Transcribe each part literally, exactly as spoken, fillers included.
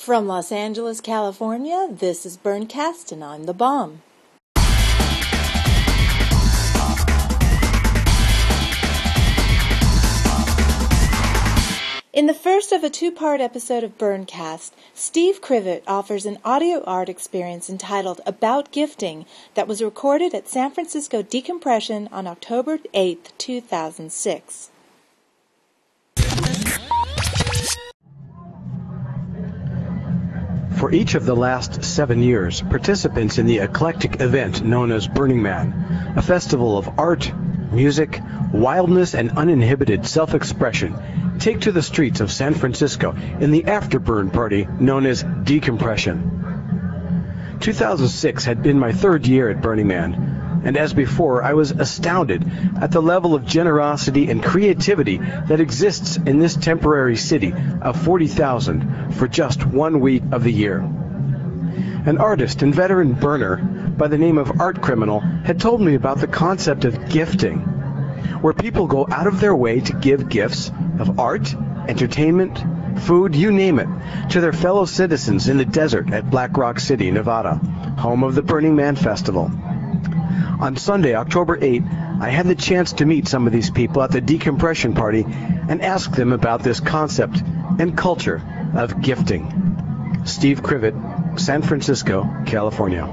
From Los Angeles, California, this is Burncast, and I'm the bomb. In the first of a two-part episode of Burncast, Steve Crivet offers an audio art experience entitled About Gifting that was recorded at San Francisco Decompression on October eighth, two thousand six. For each of the last seven years, participants in the eclectic event known as Burning Man, a festival of art, music, wildness, and uninhibited self-expression, take to the streets of San Francisco in the afterburn party known as Decompression. two thousand six had been my third year at Burning Man, and as before, I was astounded at the level of generosity and creativity that exists in this temporary city of forty thousand for just one week of the year. An artist and veteran burner by the name of Art Criminal had told me about the concept of gifting, where people go out of their way to give gifts of art, entertainment, food, you name it, to their fellow citizens in the desert at Black Rock City, Nevada, home of the Burning Man Festival. On Sunday, October eighth, I had the chance to meet some of these people at the decompression party and ask them about this concept and culture of gifting. Steve Crivet, San Francisco, California.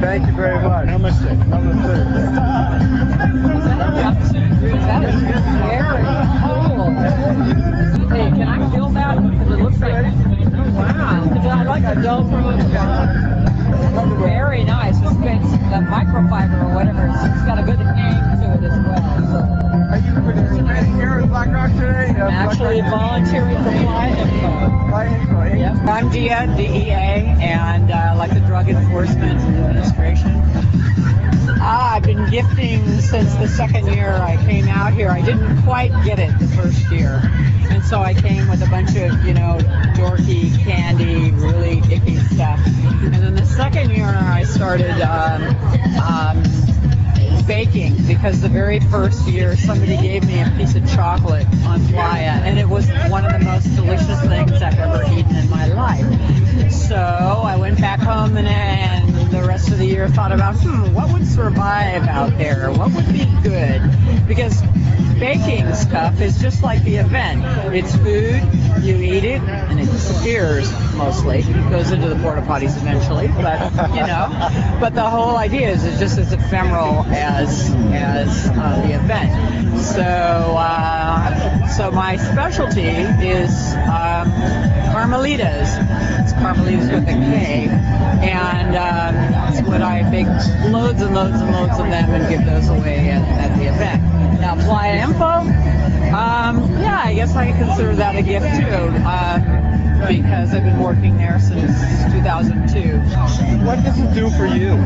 Thank you very much. Namaste. Namaste. Hey, can I feel that? Because it looks like, wow. I like the dough from very nice. It's good. The microfiber or whatever. It's got a good name to it as well. So. Are you participating here at Black Rock today? I'm yeah, actually volunteering for Playa Info. Playa Info, eh? Yep. I'm Dia, D E A, and I uh, like the Drug Enforcement Administration. Ah, I've been gifting since the second year I came out here. I didn't quite get it the first year, and so I came with a bunch of, you know, dorky, candy, really icky stuff. And then the second year I started... Um, um, baking, because the very first year somebody gave me a piece of chocolate on Playa, and it was one of the most delicious things I've ever eaten in my life. So I went back home and, and the rest of the year thought about, hmm, what would survive out there? What would be good? Because baking stuff is just like the event. It's food, you eat it, and it disappears mostly. It goes into the porta potties eventually, but you know. But the whole idea is it's just as ephemeral as as uh, the event. So uh, so my specialty is um, Carmelitas. It's Carmelitas with a K, and um, it's what I make loads and loads and loads of them and give those away at, at the event. Now, Playa Info, um, yeah, I guess I consider that a gift, too, uh, because I've been working there since two thousand two. What does it do for you?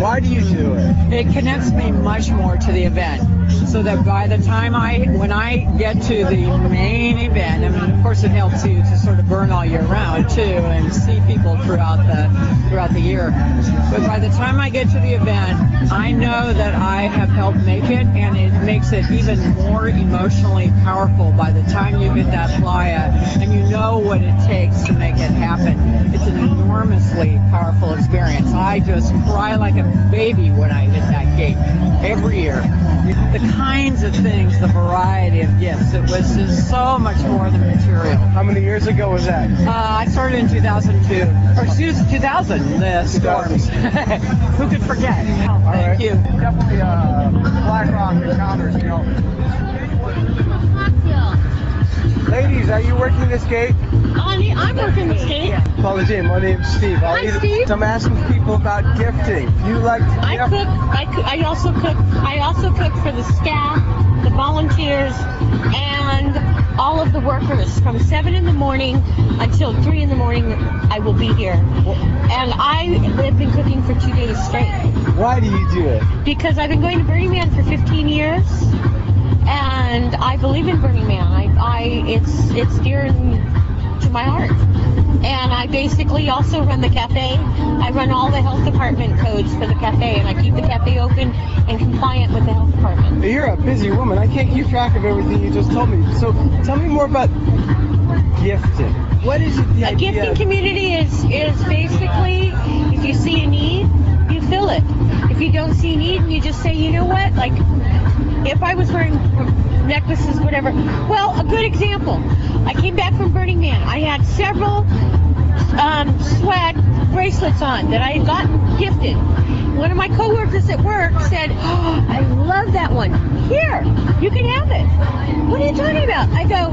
Why do you do it? It connects me much more to the event, so that by the time I, when I get to the main event, I mean, of course, it helps you to sort of burn all year round too, and see people throughout the throughout the year. But by the time I get to the event, I know that I have helped make it, and it makes it even more emotionally powerful by the time you hit that Playa, and you know what it takes to make it happen. It's an enormously powerful experience. I just cry like a baby when I hit that gate every year. The kinds of things, the variety of gifts, it was just so much more than material. How many years ago was that? Uh, I started in two thousand two, or excuse me, two thousand, the storms. Who could forget? Oh, thank right. you. Definitely uh, Black Rock encounters, you know. Ladies, are you working this gate? honey, I'm working with Steve. Paula Jean, my name's Steve. I'll Hi, Steve. I'm asking people about gifting. You like to I cook. I, cook, I also cook. I also cook for the staff, the volunteers, and all of the workers. From seven in the morning until three in the morning, I will be here. And I have been cooking for two days straight. Why do you do it? Because I've been going to Burning Man for fifteen years. And I believe in Burning Man. I, I, it's, it's dear to my heart. And I basically also run the cafe. I run all the health department codes for the cafe, and I keep the cafe open and compliant with the health department. You're a busy woman. I can't keep track of everything you just told me. So tell me more about gifting. What is it? The a idea gifting of- community is is basically if you see a need, you fill it. If you don't see a need, you just say, you know what, like. If I was wearing necklaces, whatever. Well, a good example. I came back from Burning Man. I had several um, swag bracelets on that I had gotten gifted. One of my coworkers at work said, oh, I love that one. Here, you can have it. What are you talking about? I go,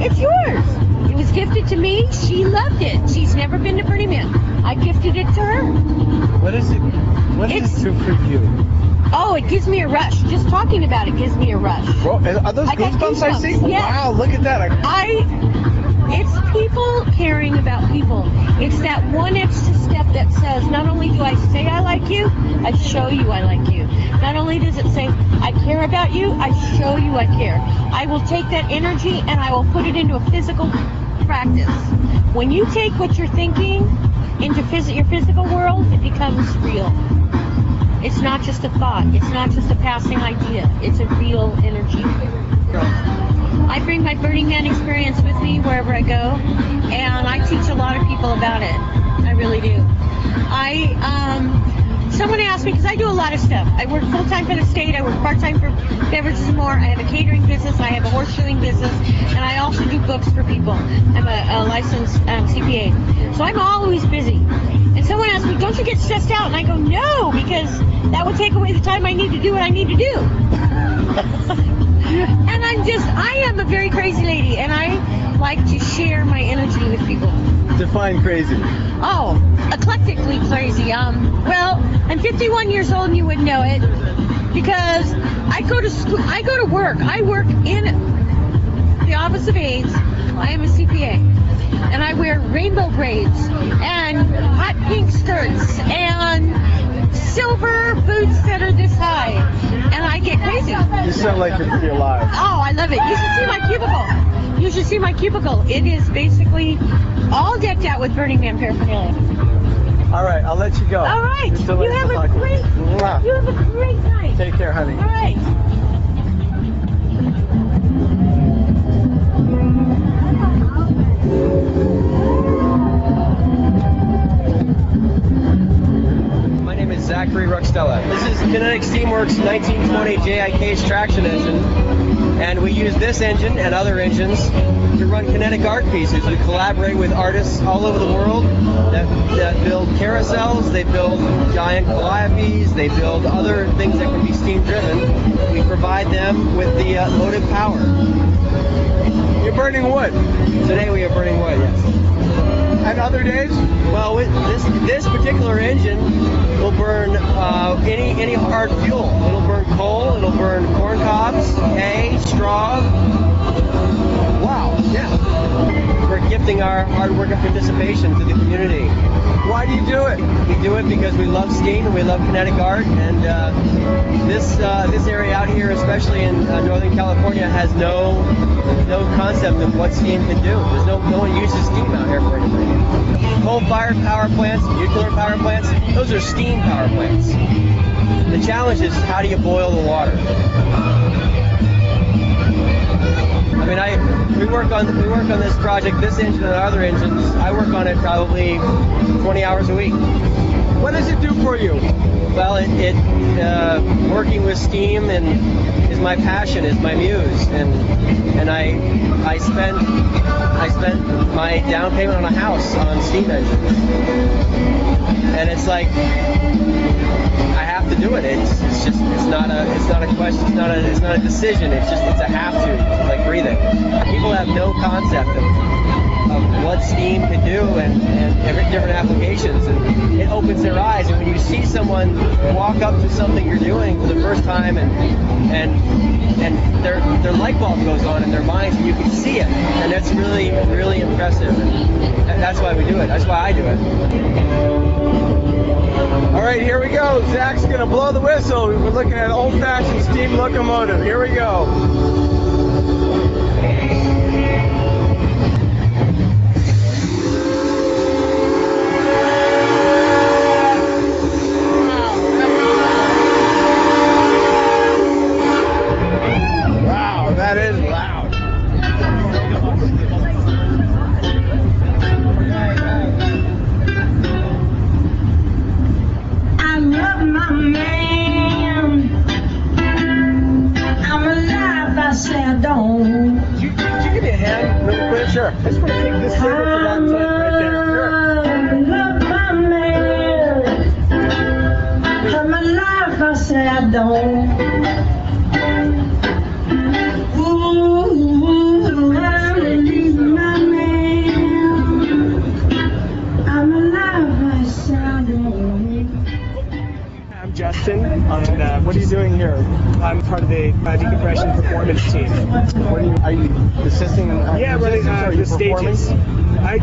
it's yours. It was gifted to me. She loved it. She's never been to Burning Man. I gifted it to her. What is it? What does it do for you? Oh, it gives me a rush. Just talking about it gives me a rush. Well, are those goosebumps I see? Yes. Wow, look at that. I, it's people caring about people. It's that one extra step that says, not only do I say I like you, I show you I like you. Not only does it say, I care about you, I show you I care. I will take that energy and I will put it into a physical practice. When you take what you're thinking into phys- your physical world, it becomes real. It's not just a thought. It's not just a passing idea. It's a real energy. I bring my Burning Man experience with me wherever I go, and I teach a lot of people about it. I really do. I um, someone asked me, because I do a lot of stuff. I work full-time for the state. I work part-time for Beverages and More. I have a catering business. I have a horseshoeing business, and I also do books for people. I'm a, a licensed um, C P A. So I'm always busy. And someone asked me, don't you get stressed out? And I go, no, because that would take away the time I need to do what I need to do. And I'm just, I am a very crazy lady, and I like to share my energy with people. Define crazy. Oh, eclectically crazy. Um, well, I'm fifty-one years old, and you wouldn't know it, because I go to school, I go to work. I work in the Office of AIDS. I am a C P A. And I wear rainbow braids and hot pink skirts and silver boots that are this high. And I get crazy. You sound like you're pretty alive. Oh, I love it. You should see my cubicle. You should see my cubicle. It is basically all decked out with Burning Man paraphernalia. All right, I'll let you go. All right. You have a great, you have a great night. Take care, honey. All right. My name is Zachary Ruxtella. This is Kinetic Steamworks nineteen twenty J I K's traction engine, and we use this engine and other engines to run kinetic art pieces. We collaborate with artists all over the world that, that build carousels, they build giant calliopes, they build other things that can be steam driven. We provide them with the uh, motive power. You're burning wood. Today we are burning wood, yes. And other days? Well, with this this particular engine will burn uh, any any hard fuel. It'll burn coal, it'll burn corn cobs, hay, straw. Wow, yeah. We're gifting our hard work and participation to the community. Why do you do it? We do it because we love steam and we love kinetic art, and uh, this uh, this area out here, especially in uh, Northern California, has no no concept of what steam can do. There's no no one uses steam out here for anything. Coal-fired power plants, nuclear power plants, those are steam power plants. The challenge is, how do you boil the water? I mean, I we work on we work on this project, this engine and other engines. I work on it probably twenty hours a week. What does it do for you? Well, it, it uh, working with steam and is my passion, is my muse, and and I I spent I spent my down payment on a house on steam engines, and it's like I have to do it. It's it's just it's not a it's not a question. It's not a it's not a decision. It's just it's a have to. It's like breathing. People have no concept of. of what steam could do and, and every, different applications, and it opens their eyes. And when you see someone walk up to something you're doing for the first time, and and and their their light bulb goes on in their minds, and you can see it, and that's really really impressive. And that's why we do it. That's why I do it. All right, here we go. Zach's gonna blow the whistle. We're looking at an old-fashioned steam locomotive. Here we go.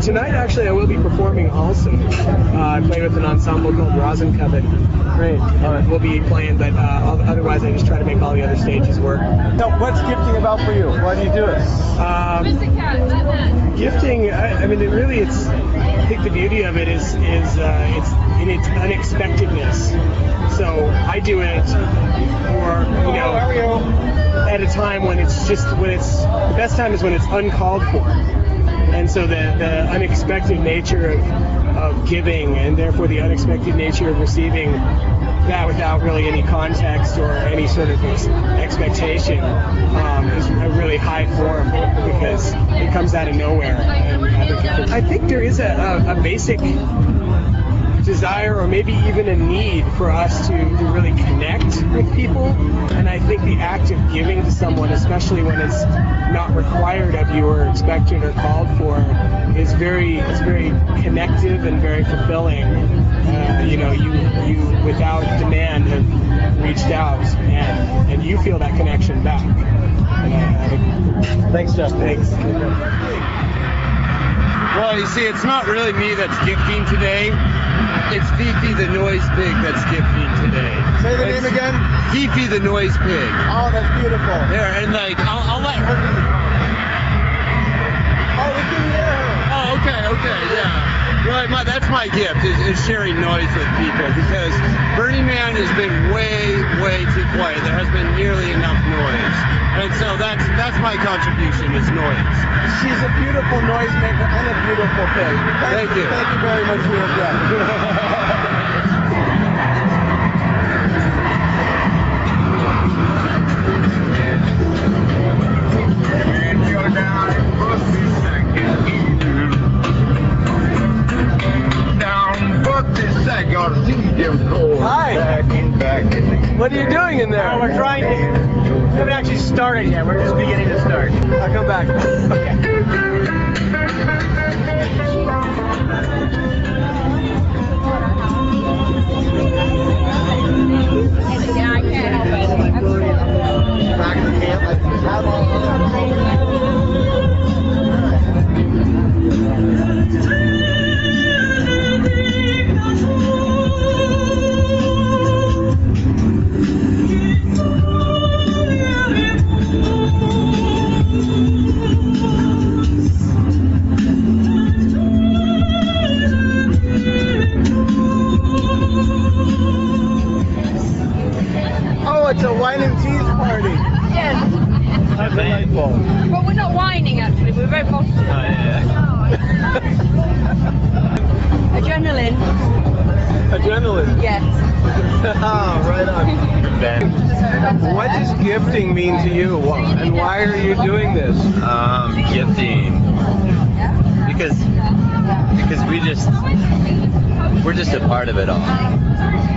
Tonight, actually, I will be performing also. Uh, I play with an ensemble called Rosin Coven. Great. Right. We'll be playing, but uh, otherwise, I just try to make all the other stages work. So, what's gifting about for you? Why do you do it? Um, gifting, I, I mean, it really, it's, I think the beauty of it is, is uh, it's in its unexpectedness. So, I do it for, you know, at a time when it's just, when it's, the best time is when it's uncalled for. And so the, the unexpected nature of, of giving, and therefore the unexpected nature of receiving that without really any context or any sort of ex- expectation um, is a really high form, because it comes out of nowhere. And I think there is a, a, a basic desire, or maybe even a need, for us to, to really connect with people. And I think the act of giving to someone, especially when it's not required of you or expected or called for, is very is very connective and very fulfilling. Uh, you know, you you without demand have reached out, and and you feel that connection back. And I, I, Thanks, Jeff. Thanks. Well, you see, it's not really me that's gifting today. It's Fifi the Noise Pig that's gifting today. Say the it's name again? Fifi the Noise Pig. Oh, that's beautiful. There, and like, I'll, I'll let her. Oh, we can hear her. Oh, okay, okay, yeah. Well, my, that's my gift, is, is sharing noise with people, because Burning Man has been way, way too quiet. There has been nearly enough noise. And so that's, that's my contribution, is noise. She's a beautiful noisemaker and a beautiful pig. Thank, thank you. Thank you very much for your job. Down fuck this sack, y'all see them go. Hi. What are you doing in there? Oh, we're trying to. We haven't actually started yet. We're just beginning to start. I'll come back. Okay. Yeah, I can't help it. Back in the camp. I have all the Oh, it's a wine and cheese party. Yes. That's delightful. Well, we're not whining, actually. We're very positive. Oh, yeah. Oh, adrenaline. Adrenaline? Yes. Ah, oh, right on. What does gifting mean to you, and why are you doing this? Um, gifting. Because, because we just, we're just a part of it all.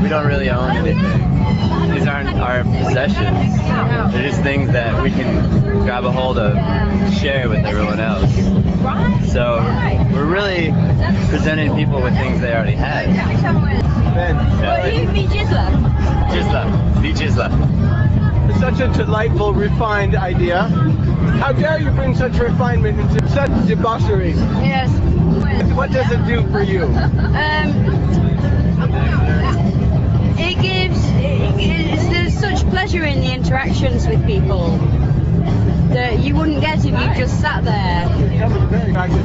we don't really own anything. These aren't our possessions. They're just things that we can grab a hold of and share with everyone else. So we're really presenting people with things they already had. Vijizla. It's such a delightful, refined idea. How dare you bring such refinement into such debauchery? Yes. What does it do for you? Um, it gives. It, it, there's such pleasure in the interactions with people that you wouldn't get if you just sat there.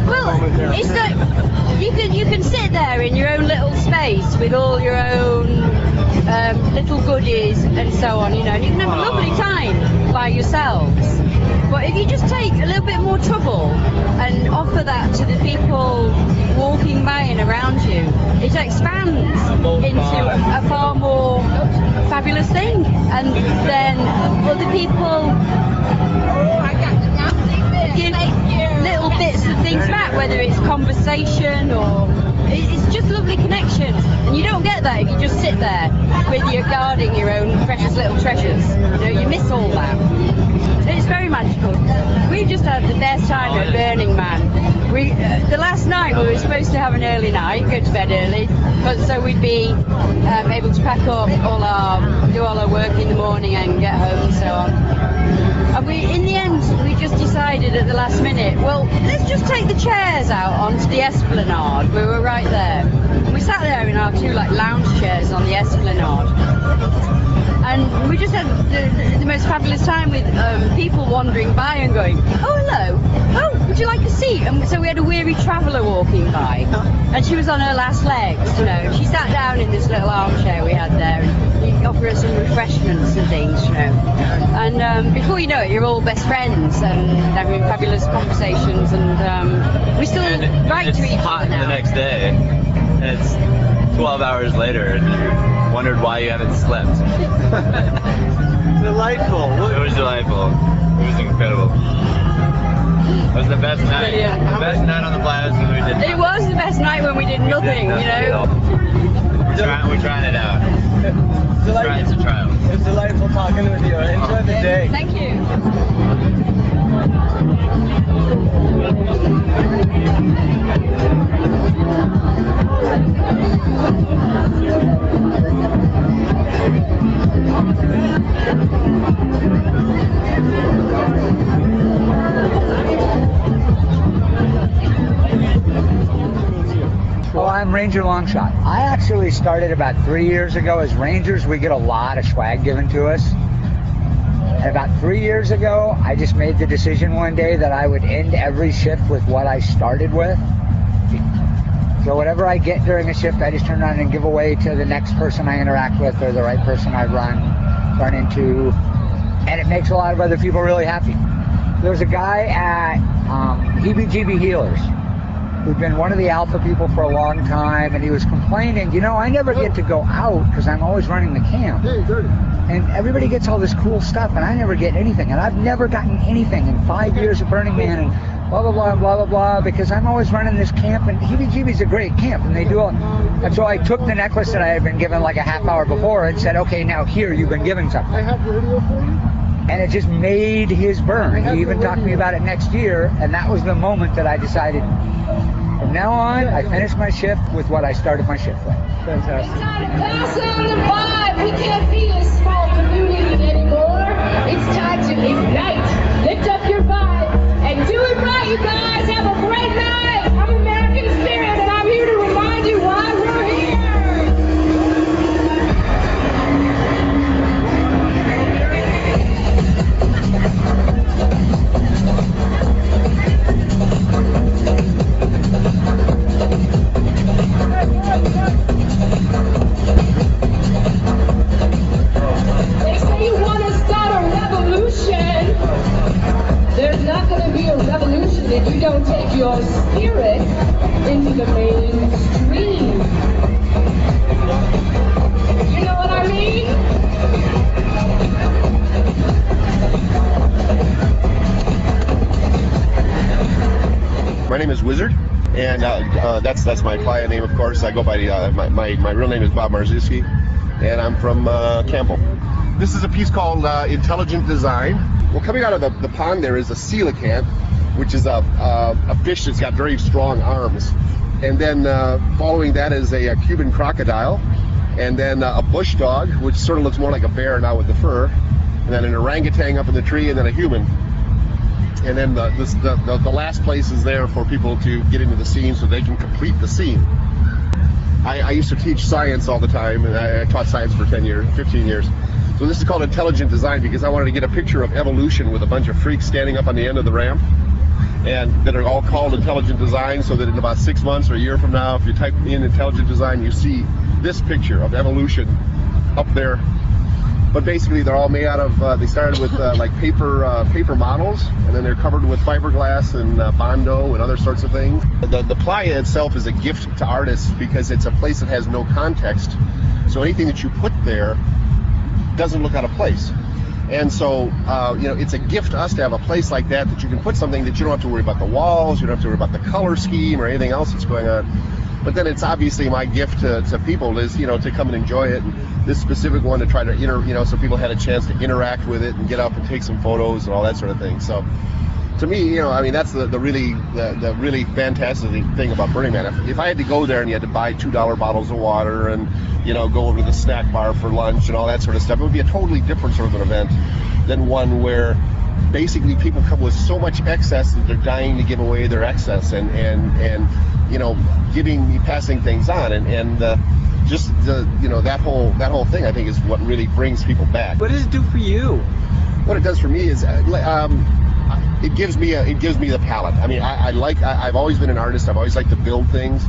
Well, it's that you can you can sit there in your own little space with all your own. Um, little goodies and so on, you know, and you can have a lovely time by yourselves. But if you just take a little bit more trouble and offer that to the people walking by and around you, it expands into a far more fabulous thing. And then other people give little bits of things back, whether it's conversation or... It's just lovely connections, and you don't get that if you just sit there with your guarding your own precious little treasures. You know, you miss all that. It's very magical. We've just had the best time at Burning Man. We uh, the last night we were supposed to have an early night, go to bed early, but so we'd be um, able to pack up all our do all our work in the morning and get home and so on. And we, in the end, we just decided at the last minute, well, let's just take the chairs out onto the esplanade. We were right there. We sat there in our two like lounge chairs on the esplanade. And we just had the, the, the most fabulous time with um, people wandering by and going, oh, hello. Oh, would you like a seat? And so we had a weary traveller walking by. And she was on her last legs, you know. She sat down in this little armchair we had there. And you offer her some refreshments and things, you know. And um, before you know it, you're all best friends and having fabulous conversations. And um, we still and write to each other now. It's hot the next day. And it's twelve hours later. And wondered why you haven't slept. Delightful. It was delightful. It was incredible. It was the best was night. The best night on the planet when we did. It nothing. was the best night when we did we nothing, did nothing, you know. We're trying, we're trying it out. It's trying to try it. It's delightful talking with you. Enjoy the day. Thank you. Well, I'm Ranger Longshot. I actually started about three years ago. As Rangers, we get a lot of swag given to us. And about three years ago, I just made the decision one day that I would end every shift with what I started with. So whatever I get during a shift, I just turn around and give away to the next person I interact with or the right person I run, run into. And it makes a lot of other people really happy. There's a guy at um, Heebie Jeebie Healers who'd been one of the alpha people for a long time, and he was complaining, you know, I never get to go out because I'm always running the camp. And everybody gets all this cool stuff, and I never get anything. And I've never gotten anything in five years of Burning Man. And, blah, blah, blah, blah, blah, blah, because I'm always running this camp, and Heebie Jeebie's a great camp, and they do all... And so I took the necklace that I had been given like a half hour before and said, okay, now here, you've been given something. I have the video for you. And it just made his burn. He even talked to me about it next year, and that was the moment that I decided, from now on, I finish my shift with what I started my shift with. Fantastic. It's time to pass on the vibe. We can't be a small community anymore. It's time to ignite. Lift up your vibe. And do it right, you guys. Have a great night. I'm American Spirit, and I'm here to remind you why we're here. They say you want to start a revolution. There's not going to be a revolution if you don't take your spirit into the mainstream. You know what I mean? My name is Wizard, and uh, uh, that's that's my client name, of course. I go by the, uh, my, my my real name is Bob Marzyski. and I'm from uh, Campbell. This is a piece called uh, Intelligent Design. Well, coming out of the, the pond there is a coelacanth, which is a, a, a fish that's got very strong arms. And then uh, following that is a, a Cuban crocodile, and then uh, a bush dog, which sort of looks more like a bear now with the fur, and then an orangutan up in the tree, and then a human. And then the, this, the, the, the last place is there for people to get into the scene so they can complete the scene. I, I used to teach science all the time, and I, I taught science for ten years, fifteen years. So this is called Intelligent Design because I wanted to get a picture of evolution with a bunch of freaks standing up on the end of the ramp, and that are all called Intelligent Design, so that in about six months or a year from now, if you type in Intelligent Design, you see this picture of evolution up there. But basically they're all made out of, uh, they started with uh, like paper uh, paper models, and then they're covered with fiberglass and uh, Bondo and other sorts of things. The, the playa itself is a gift to artists because it's a place that has no context. So anything that you put there doesn't look out of place. And so, uh, you know, it's a gift to us to have a place like that that you can put something that you don't have to worry about the walls, you don't have to worry about the color scheme or anything else that's going on. But then it's obviously my gift to, to people is, you know, to come and enjoy it. And this specific one to try to, inter, you know, so people had a chance to interact with it and get up and take some photos and all that sort of thing. So to me, you know, I mean, that's the, the really the, the really fantastic thing about Burning Man. If, if I had to go there and you had to buy two dollar bottles of water and, you know, go over to the snack bar for lunch and all that sort of stuff, it would be a totally different sort of an event than one where basically people come with so much excess that they're dying to give away their excess and, and, and you know, giving, passing things on. And, and uh, just, the, you know, that whole that whole thing, I think, is what really brings people back. What does it do for you? What it does for me is um, it gives me a, it gives me the palette. I mean, I, I like, I, I've always been an artist. I've always liked to build things.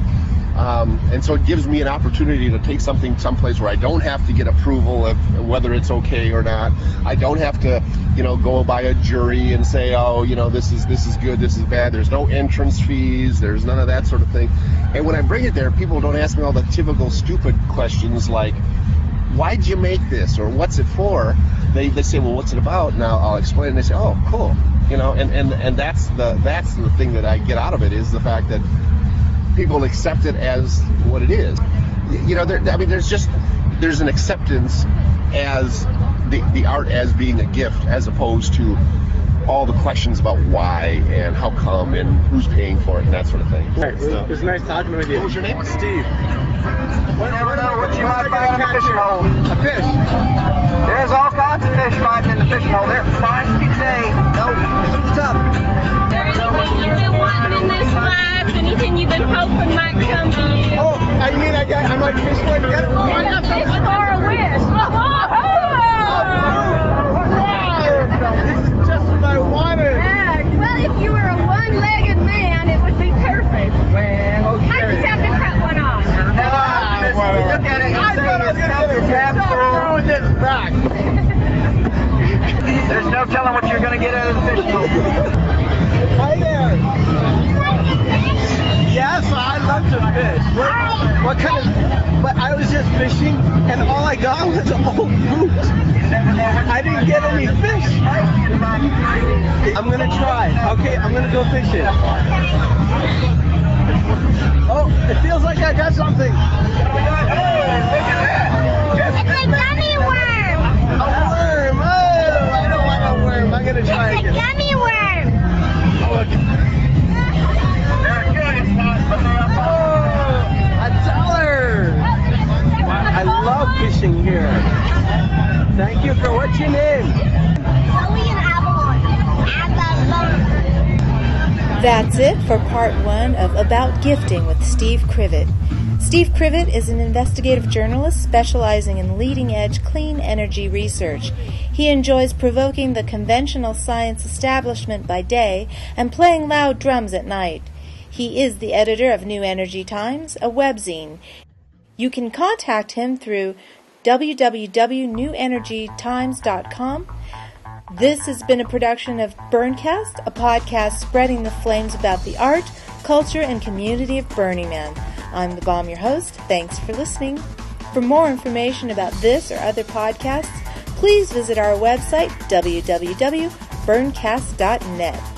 Um, and so it gives me an opportunity to take something someplace where I don't have to get approval of whether it's okay or not. I don't have to, you know, go by a jury and say, oh, you know, this is this is good, this is bad. There's no entrance fees. There's none of that sort of thing. And when I bring it there, people don't ask me all the typical stupid questions like, why'd you make this or what's it for? They they say, well, what's it about? And I'll, I'll explain. And they say, oh, cool, you know. And and and that's the that's the thing that I get out of it is the fact that people accept it as what it is. You know, there, I mean, there's just, there's an acceptance as the, the art as being a gift, as opposed to all the questions about why and how come and who's paying for it and that sort of thing. Right, so, it was nice talking with you. What was your name? Steve. What, never know what you might find in a fishing hole. A fish. There's all kinds of fish fighting in the fishing hole. They're five feet a day. No, it's up. There is anything you want in this life, anything you've been hoping might come to you. Oh, I mean, I got, I might fish one together. Oh, I got fish for a wish. Oh, oh, this is just what I wanted. Yeah, well, if you were a one-legged man, it would be perfect. Well, okay. I just have to cut one off. Ah, ah, well, look at it. I thought I was going to do a cap throw with this back. There's no telling what you're going to get out of the fish. Hi there. You like to fish? Yes, I love to fish. What, what kind of? But I was just fishing, and all I got was an old boot. I didn't get any fish. I'm gonna try. Okay, I'm gonna go fishing. Oh, it feels like I got something. Oh my God! Hey, look at that! It's a gummy worm. A worm? Oh, I don't want a worm. I'm gonna try again. It's a gummy worm. Oh, a dollar! I love fishing here. Thank you for what's your name? That's it for part one of About Gifting with Steve Crivet. Steve Crivet is an investigative journalist specializing in leading-edge clean energy research. He enjoys provoking the conventional science establishment by day and playing loud drums at night. He is the editor of New Energy Times, a webzine. You can contact him through w w w dot new energy times dot com. This has been a production of Burncast, a podcast spreading the flames about the art, culture, and community of Burning Man. I'm the Bomb, your host. Thanks for listening. For more information about this or other podcasts, please visit our website, w w w dot burncast dot net.